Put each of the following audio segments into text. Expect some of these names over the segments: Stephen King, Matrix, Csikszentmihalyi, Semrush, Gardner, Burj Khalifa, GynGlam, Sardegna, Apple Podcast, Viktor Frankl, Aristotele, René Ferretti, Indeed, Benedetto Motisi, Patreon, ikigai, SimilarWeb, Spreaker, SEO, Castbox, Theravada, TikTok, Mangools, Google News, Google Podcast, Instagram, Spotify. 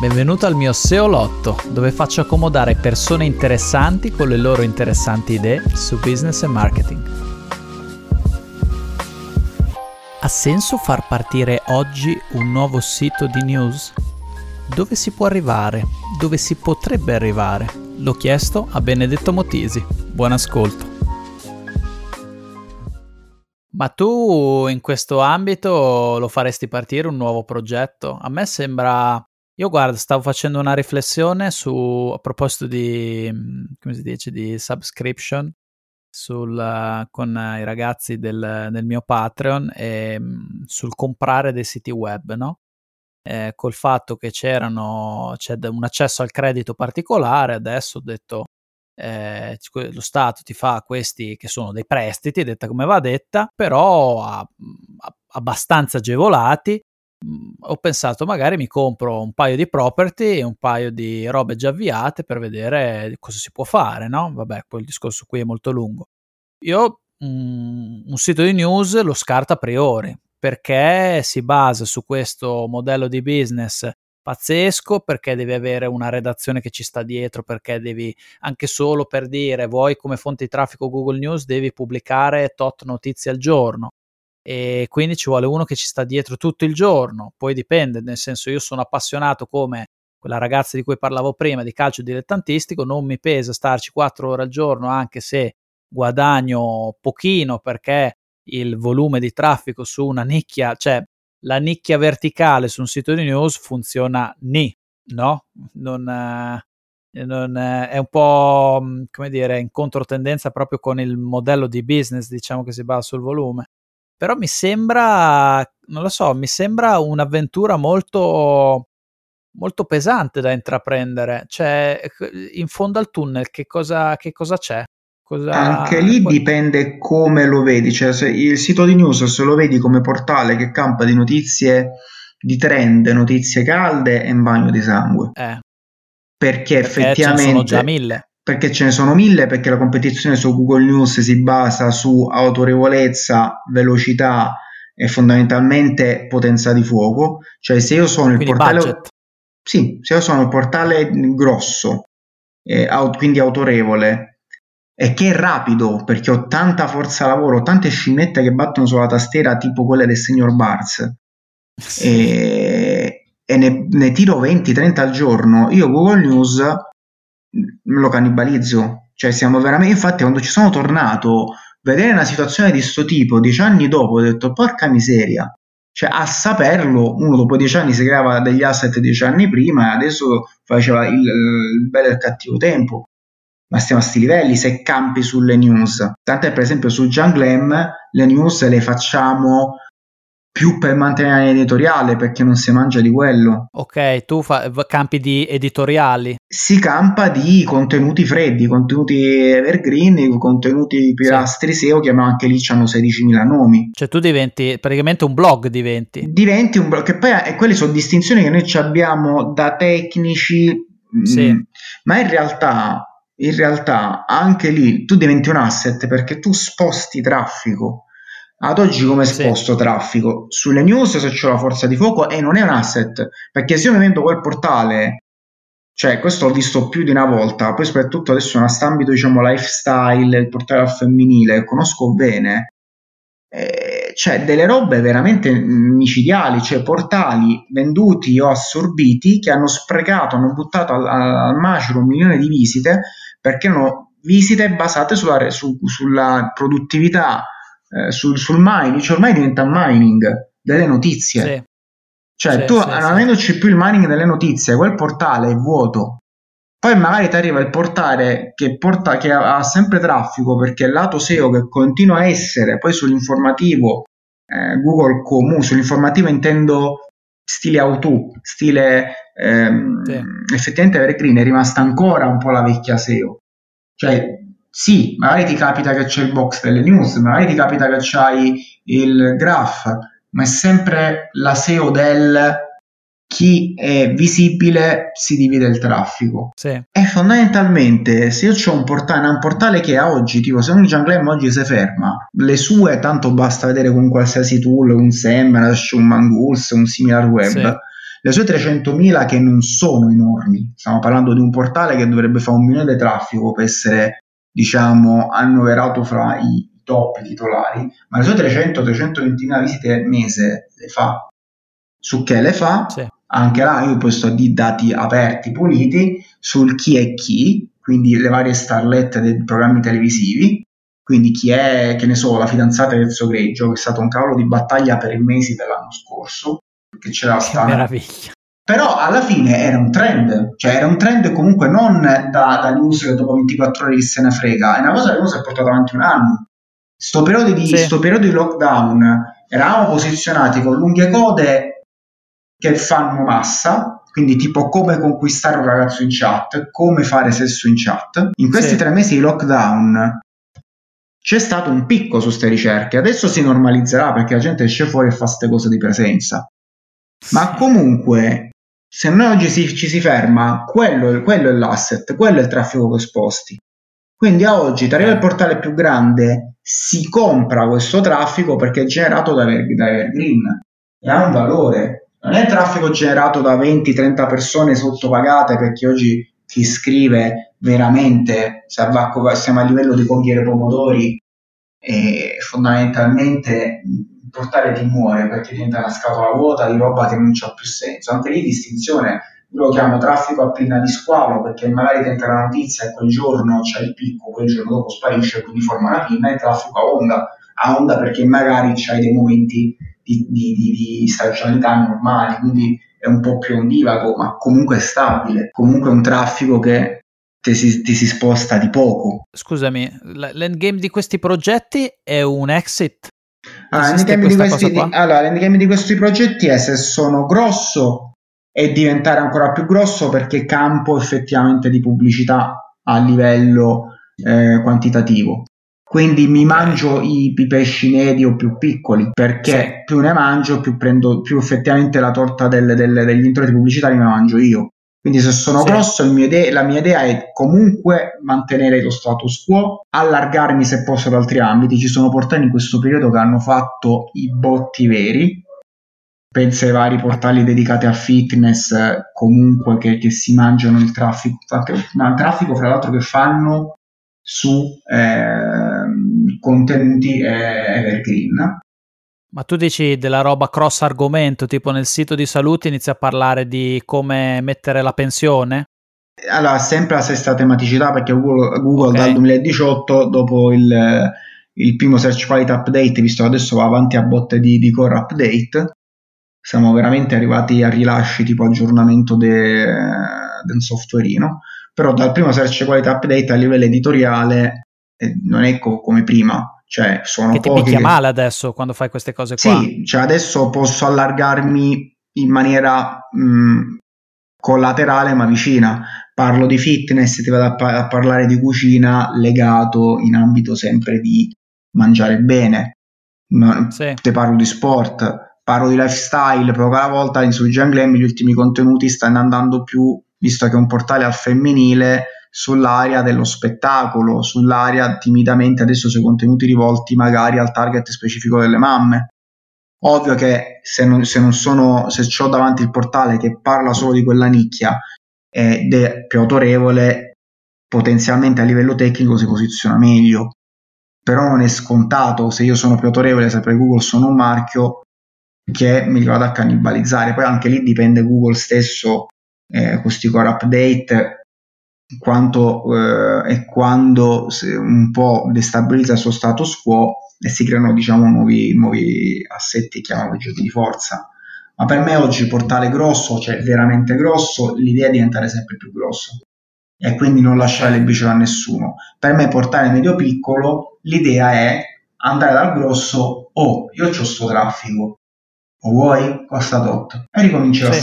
Benvenuto al mio SEO Lotto, dove faccio accomodare persone interessanti con le loro interessanti idee su business e marketing. Ha senso far partire oggi un nuovo sito di news? Dove si può arrivare? Dove si potrebbe arrivare? L'ho chiesto a Benedetto Motisi. Buon ascolto. Ma tu in questo ambito lo faresti partire un nuovo progetto? A me sembra... Io guarda, stavo facendo una riflessione su, a proposito di, come si dice, di subscription con i ragazzi del mio Patreon e sul comprare dei siti web, no? Col fatto che c'è un accesso al credito particolare, adesso ho detto lo Stato ti fa questi che sono dei prestiti, detta come va detta, però abbastanza agevolati. Ho pensato magari mi compro un paio di property e un paio di robe già avviate per vedere cosa si può fare, no? Vabbè, poi il discorso qui è molto lungo. Io un sito di news lo scarto a priori perché si basa su questo modello di business pazzesco, perché devi avere una redazione che ci sta dietro, perché devi anche solo per dire vuoi come fonte di traffico Google News devi pubblicare tot notizie al giorno. E quindi ci vuole uno che ci sta dietro tutto il giorno. Poi dipende, nel senso, io sono appassionato come quella ragazza di cui parlavo prima di calcio dilettantistico, non mi pesa starci 4 ore al giorno anche se guadagno pochino, perché il volume di traffico su una nicchia, cioè la nicchia verticale su un sito di news funziona no? Non è un po', come dire, in controtendenza proprio con il modello di business, diciamo, che si basa sul volume. Però mi sembra, non lo so, mi sembra un'avventura molto, molto pesante da intraprendere. Cioè, in fondo al tunnel che cosa c'è? Anche lì dipende come lo vedi. Cioè, se il sito di news, se lo vedi come portale che campa di notizie, di trend, notizie calde, è un bagno di sangue. Perché effettivamente... ce ne sono già 1000. Perché ce ne sono 1000, perché la competizione su Google News si basa su autorevolezza, velocità e fondamentalmente potenza di fuoco. Cioè, se io sono quindi il portale budget. Sì, se io sono il portale grosso, quindi autorevole, e che è rapido, perché ho tanta forza lavoro, ho tante scimmette che battono sulla tastiera tipo quelle del signor Barz, sì. E ne tiro 20-30 al giorno, io Google News lo cannibalizzo. Cioè, siamo veramente... Infatti, quando ci sono tornato, vedere una situazione di sto tipo 10 anni dopo, ho detto porca miseria. Cioè, a saperlo, uno dopo 10 anni si creava degli asset 10 anni prima e adesso faceva il bello e il cattivo tempo. Ma stiamo a sti livelli se campi sulle news. Tant'è, per esempio, su GynGlam le news le facciamo più per mantenere l'editoriale, perché non si mangia di quello. Ok, tu campi di editoriali. Si campa di contenuti freddi, contenuti evergreen, contenuti pilastri, sì. SEO, che anche lì hanno 16.000 nomi. Cioè tu diventi praticamente un blog, diventi un blog, che poi quelle sono distinzioni che noi ci abbiamo da tecnici, sì. Ma in realtà anche lì tu diventi un asset, perché tu sposti traffico. Ad oggi come sposto traffico? Sulle news, se c'ho la forza di fuoco, e non è un asset, perché se io mi vendo quel portale, cioè questo l'ho visto più di una volta, poi soprattutto adesso in ambito, diciamo, lifestyle, il portale al femminile, conosco bene, cioè delle robe veramente micidiali, cioè portali venduti o assorbiti che hanno sprecato, hanno buttato al macero 1 milione di visite, perché hanno visite basate sulla produttività, sul mining, cioè ormai diventa mining delle notizie, sì. Cioè sì, tu non avendoci più il mining delle notizie, quel portale è vuoto. Poi magari ti arriva il portale che ha sempre traffico, perché il lato SEO che continua a essere poi sull'informativo, Google Comu, sull'informativo intendo stile auto, stile sì. Effettivamente evergreen è rimasta ancora un po' la vecchia SEO, cioè sì, magari ti capita che c'è il box delle news, magari ti capita che c'hai il graph, ma è sempre la SEO del chi è visibile si divide il traffico. Sì. E fondamentalmente, se io c'ho un portale che a oggi, tipo se un GynGlam oggi si ferma, le sue tanto basta vedere con qualsiasi tool, un Semrush, un Mangools, un SimilarWeb, sì. Le sue 300.000 che non sono enormi, stiamo parlando di un portale che dovrebbe fare 1 milione di traffico per essere, diciamo, annoverato fra i top titolari, ma le sue 300-320.000 visite al mese le fa. Su che le fa? Sì. Anche là io posso dire dati aperti, puliti, sul chi è chi, quindi le varie starlette dei programmi televisivi, quindi chi è, che ne so, la fidanzata del suo greggio, che è stato un cavolo di battaglia per i mesi dell'anno scorso, perché c'era stata... meraviglia. Però alla fine era un trend, cioè era un trend comunque non da news che dopo 24 ore chi se ne frega, è una cosa che uno si è portato avanti un anno. Sto periodo di lockdown eravamo posizionati con lunghe code che fanno massa, quindi tipo come conquistare un ragazzo in chat, come fare sesso in chat. In questi 3 mesi di lockdown c'è stato un picco su queste ricerche, adesso si normalizzerà perché la gente esce fuori e fa ste cose di presenza. Ma comunque, se noi oggi ci si ferma, quello è l'asset, quello è il traffico che sposti. Quindi a oggi, arriva il portale più grande, si compra questo traffico perché è generato da Evergreen e ha un valore. Non è traffico generato da 20-30 persone sottopagate, perché oggi chi scrive veramente, siamo a livello di cogliere pomodori e fondamentalmente... il portale ti muore perché diventa una scatola vuota di roba che non c'ha più senso. Anche lì distinzione, io lo chiamo traffico a pinna di squalo perché magari ti entra la notizia e quel giorno c'è il picco, quel giorno dopo sparisce, quindi forma una pinna, e traffico a onda perché magari c'hai dei momenti di stagionalità normali, quindi è un po' più ondivago ma comunque è stabile, comunque è un traffico che ti si sposta di poco. Scusami, l'endgame di questi progetti è un exit? L'endgame di questi progetti è, se sono grosso, è diventare ancora più grosso perché campo effettivamente di pubblicità a livello quantitativo. Quindi mi mangio i pesci medi o più piccoli, perché più ne mangio più effettivamente la torta degli introiti pubblicitari me la mangio io. Quindi se sono grosso, la mia idea è comunque mantenere lo status quo, allargarmi se posso ad altri ambiti. Ci sono portali in questo periodo che hanno fatto i botti veri, penso ai vari portali dedicati a fitness comunque che si mangiano il traffico, ma il traffico fra l'altro che fanno su contenuti evergreen. Ma tu dici della roba cross argomento, tipo nel sito di salute inizia a parlare di come mettere la pensione? Allora, sempre la stessa tematicità, perché Google dal 2018, dopo il primo search quality update, visto che adesso va avanti a botte di core update, siamo veramente arrivati a rilasci tipo aggiornamento del softwareino, però dal primo search quality update a livello editoriale non è come prima. Cioè, sono che ti picchia male adesso quando fai queste cose qua. Sì, cioè adesso posso allargarmi in maniera collaterale ma vicina. Parlo di fitness, ti vado a parlare di cucina legato in ambito sempre di mangiare bene. Te parlo di sport, parlo di lifestyle, però cada volta su GynGlam gli ultimi contenuti stanno andando più, visto che è un portale al femminile, sull'area dello spettacolo, sull'area timidamente adesso sui contenuti rivolti magari al target specifico delle mamme. Ovvio che se c'ho davanti il portale che parla solo di quella nicchia ed è più autorevole, potenzialmente a livello tecnico si posiziona meglio, però non è scontato, se io sono più autorevole, se per Google sono un marchio, che mi vado a cannibalizzare. Poi anche lì dipende Google stesso, questi core update, quanto e quando un po' destabilizza il suo status quo e si creano, diciamo, nuovi assetti, chiamano giochi di forza. Ma per me oggi portale grosso, cioè veramente grosso, l'idea è diventare sempre più grosso e quindi non lasciare le briciole a nessuno. Per me portale medio piccolo, l'idea è andare dal grosso: oh, io c'ho sto traffico, o vuoi? Costa tot, e ricominciare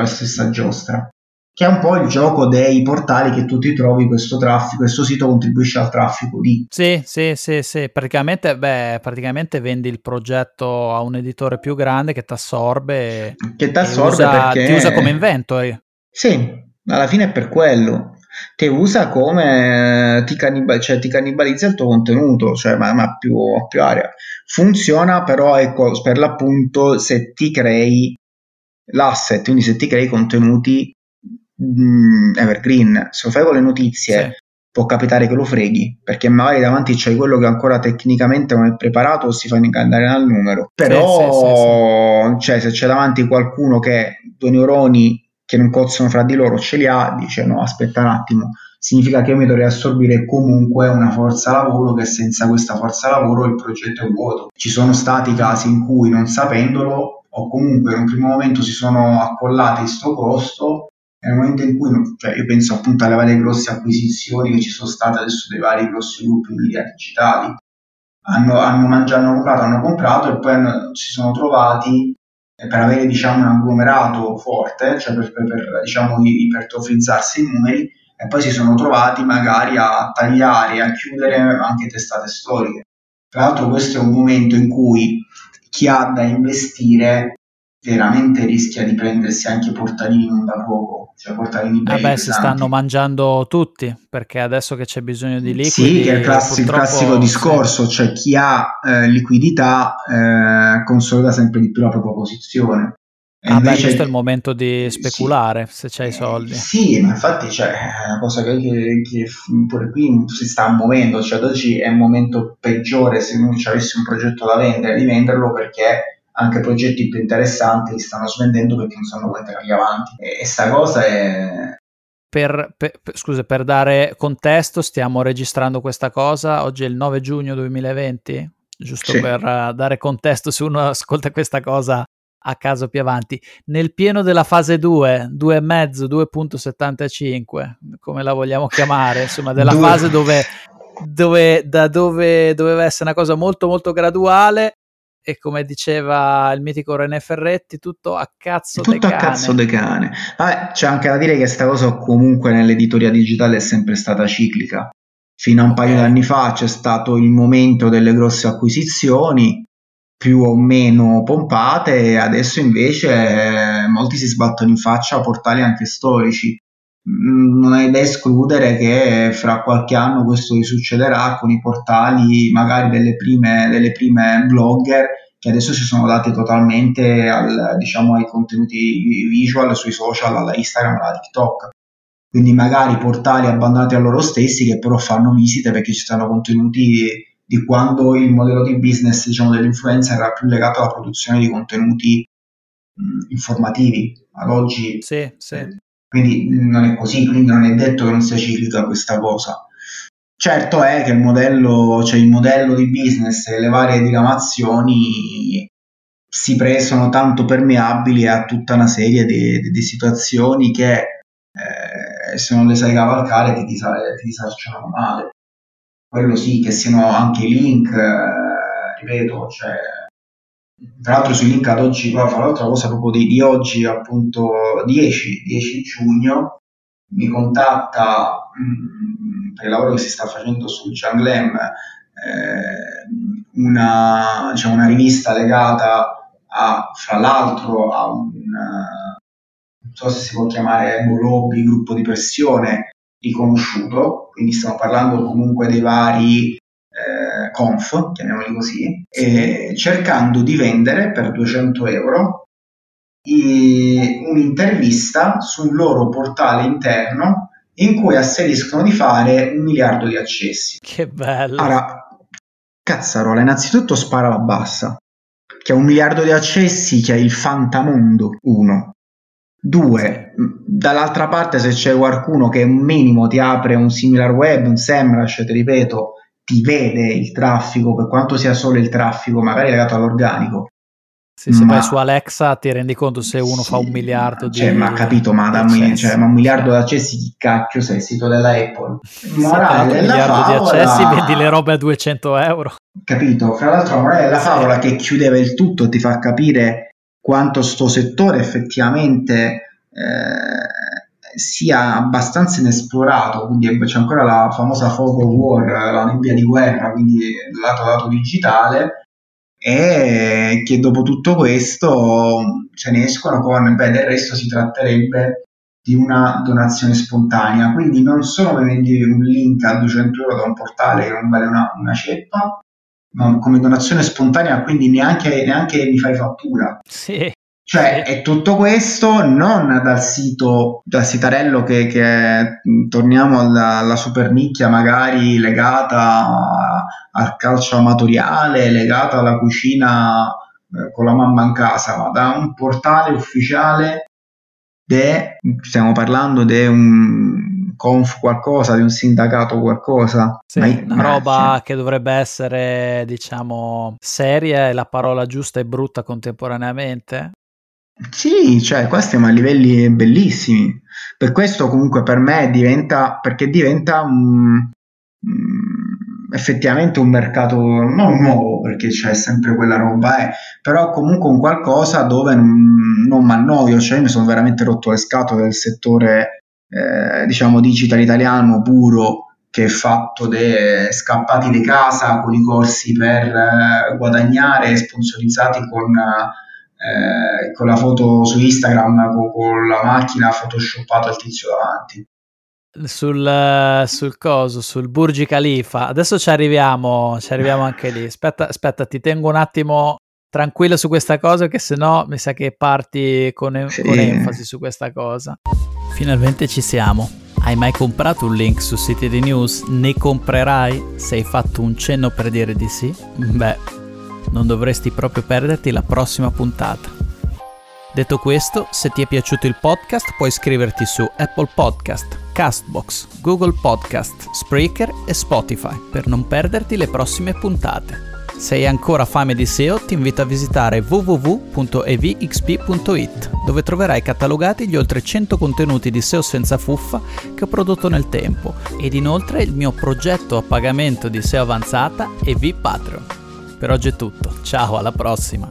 la stessa giostra, che è un po' il gioco dei portali che tu ti trovi questo traffico, questo sito contribuisce al traffico di... Sì, praticamente vendi il progetto a un editore più grande che t'assorbe perché... ti usa come inventory. Sì, alla fine è per quello. Ti usa come... ti cannibalizza il tuo contenuto, cioè ma più area. Funziona però, ecco, per l'appunto se ti crei l'asset, quindi se ti crei contenuti evergreen, se lo fai con le notizie, sì, può capitare che lo freghi, perché magari davanti c'è quello che ancora tecnicamente non è preparato o si fa andare al numero, però sì. Cioè, se c'è davanti qualcuno che due neuroni che non cozzano fra di loro ce li ha, dice no, aspetta un attimo, significa che io mi dovrei assorbire comunque una forza lavoro, che senza questa forza lavoro il progetto è vuoto. Ci sono stati casi in cui, non sapendolo o comunque in un primo momento, si sono accollati sto costo, nel momento in cui cioè io penso appunto alle varie grosse acquisizioni che ci sono state adesso dei vari grossi gruppi media digitali, hanno comprato e poi si sono trovati, per avere diciamo un agglomerato forte, cioè per diciamo ipertrofizzarsi i numeri, e poi si sono trovati magari a tagliare, a chiudere anche testate storiche. Tra l'altro questo è un momento in cui chi ha da investire veramente rischia di prendersi anche portalini non da poco, cioè portalini ben pesanti. Si stanno mangiando tutti, perché adesso che c'è bisogno di liquidi. Sì, che è il classico discorso, sì. Cioè chi ha liquidità consolida sempre di più la propria posizione. Invece, questo è il momento di speculare, sì, se c'hai i soldi. Sì, ma infatti c'è una cosa che pure qui si sta muovendo, cioè oggi è il momento peggiore se non ci avessi un progetto da vendere, di venderlo, perché anche progetti più interessanti li stanno svendendo perché non sanno come tirarli avanti. E sta cosa è... Per dare contesto, stiamo registrando questa cosa, oggi è il 9 giugno 2020, giusto, sì, per dare contesto se uno ascolta questa cosa a caso più avanti, nel pieno della fase 2, 2,5, 2.75, come la vogliamo chiamare, insomma, della fase dove doveva essere una cosa molto molto graduale, e come diceva il mitico René Ferretti, tutto a cazzo de cane. Vabbè, c'è anche da dire che questa cosa comunque nell'editoria digitale è sempre stata ciclica. Fino a un paio di anni fa c'è stato il momento delle grosse acquisizioni più o meno pompate, adesso invece molti si sbattono in faccia a portali anche storici. Non è da escludere che fra qualche anno questo succederà con i portali magari delle prime blogger che adesso si sono dati totalmente ai contenuti visual sui social, alla Instagram, alla TikTok. Quindi magari portali abbandonati a loro stessi, che però fanno visite perché ci stanno contenuti di quando il modello di business, dell'influencer era più legato alla produzione di contenuti informativi. Ad oggi sì. Quindi non è così, quindi non è detto che non sia ciclica questa cosa. Certo è che il modello di business e le varie diramazioni sono tanto permeabili a tutta una serie di situazioni che se non le sai cavalcare ti disarcionano male. Quello sì, che siano anche i link, ripeto, cioè, tra l'altro sui link ad oggi, poi fra l'altra cosa proprio di oggi, appunto 10 giugno, mi contatta per il lavoro che si sta facendo su GynGlam, una rivista legata fra l'altro a non so se si può chiamare lobby, gruppo di pressione riconosciuto, quindi stiamo parlando comunque dei vari conf, chiamiamoli così, e cercando di vendere per €200 un'intervista sul loro portale interno in cui asseriscono di fare 1 miliardo di accessi. Che bello! Allora, cazzarola, innanzitutto spara la bassa, che ha 1 miliardo di accessi, che è il fantamondo, 1, 2, dall'altra parte se c'è qualcuno che un minimo ti apre un SimilarWeb, un Semrush, ti ripeto, ti vede il traffico, per quanto sia solo il traffico magari legato all'organico. Sì, se vai su Alexa ti rendi conto se uno fa 1 miliardo di... ma capito, ma un miliardo di accessi, chi cacchio sei, il sito della Apple? Morale della favola... di accessi, vedi le robe a €200. Capito, fra l'altro morale della favola che chiudeva il tutto ti fa capire quanto sto settore effettivamente sia abbastanza inesplorato, quindi c'è ancora la famosa fog of war, la nebbia di guerra, quindi lato digitale, e che dopo tutto questo se ne escono con, del resto si tratterebbe di una donazione spontanea, quindi non solo mi vendi un link a €200 da un portale che non vale una ceppa, come donazione spontanea, quindi neanche mi fai fattura. Sì. Cioè è tutto questo non dal sito, dal sitarello che torniamo alla super nicchia magari legata al calcio amatoriale, legata alla cucina con la mamma in casa, ma da un portale ufficiale stiamo parlando di un conf qualcosa, di un sindacato qualcosa. Sì, una roba che dovrebbe essere, diciamo, seria, e la parola giusta e brutta contemporaneamente. Sì, cioè qua stiamo a livelli bellissimi. Per questo comunque per me diventa effettivamente un mercato non nuovo, perché c'è sempre quella roba, però comunque un qualcosa dove non mi annoio. Cioè mi sono veramente rotto le scatole del settore diciamo digital italiano puro, che è fatto dei scappati di casa con i corsi per guadagnare, sponsorizzati con la foto su Instagram con la macchina photoshoppata al tizio davanti sul coso, sul Burj Khalifa. Adesso ci arriviamo anche lì. Aspetta, ti tengo un attimo tranquillo su questa cosa, che sennò mi sa che parti con enfasi su questa cosa. Finalmente ci siamo. Hai mai comprato un link su siti di news? Ne comprerai? Se hai fatto un cenno per dire di sì, beh, non dovresti proprio perderti la prossima puntata. Detto questo, se ti è piaciuto il podcast puoi iscriverti su Apple Podcast, Castbox, Google Podcast, Spreaker e Spotify per non perderti le prossime puntate. Se hai ancora fame di SEO, ti invito a visitare www.evxp.it, dove troverai catalogati gli oltre 100 contenuti di SEO senza fuffa che ho prodotto nel tempo, ed inoltre il mio progetto a pagamento di SEO avanzata EV Patreon. Per oggi è tutto, ciao, alla prossima!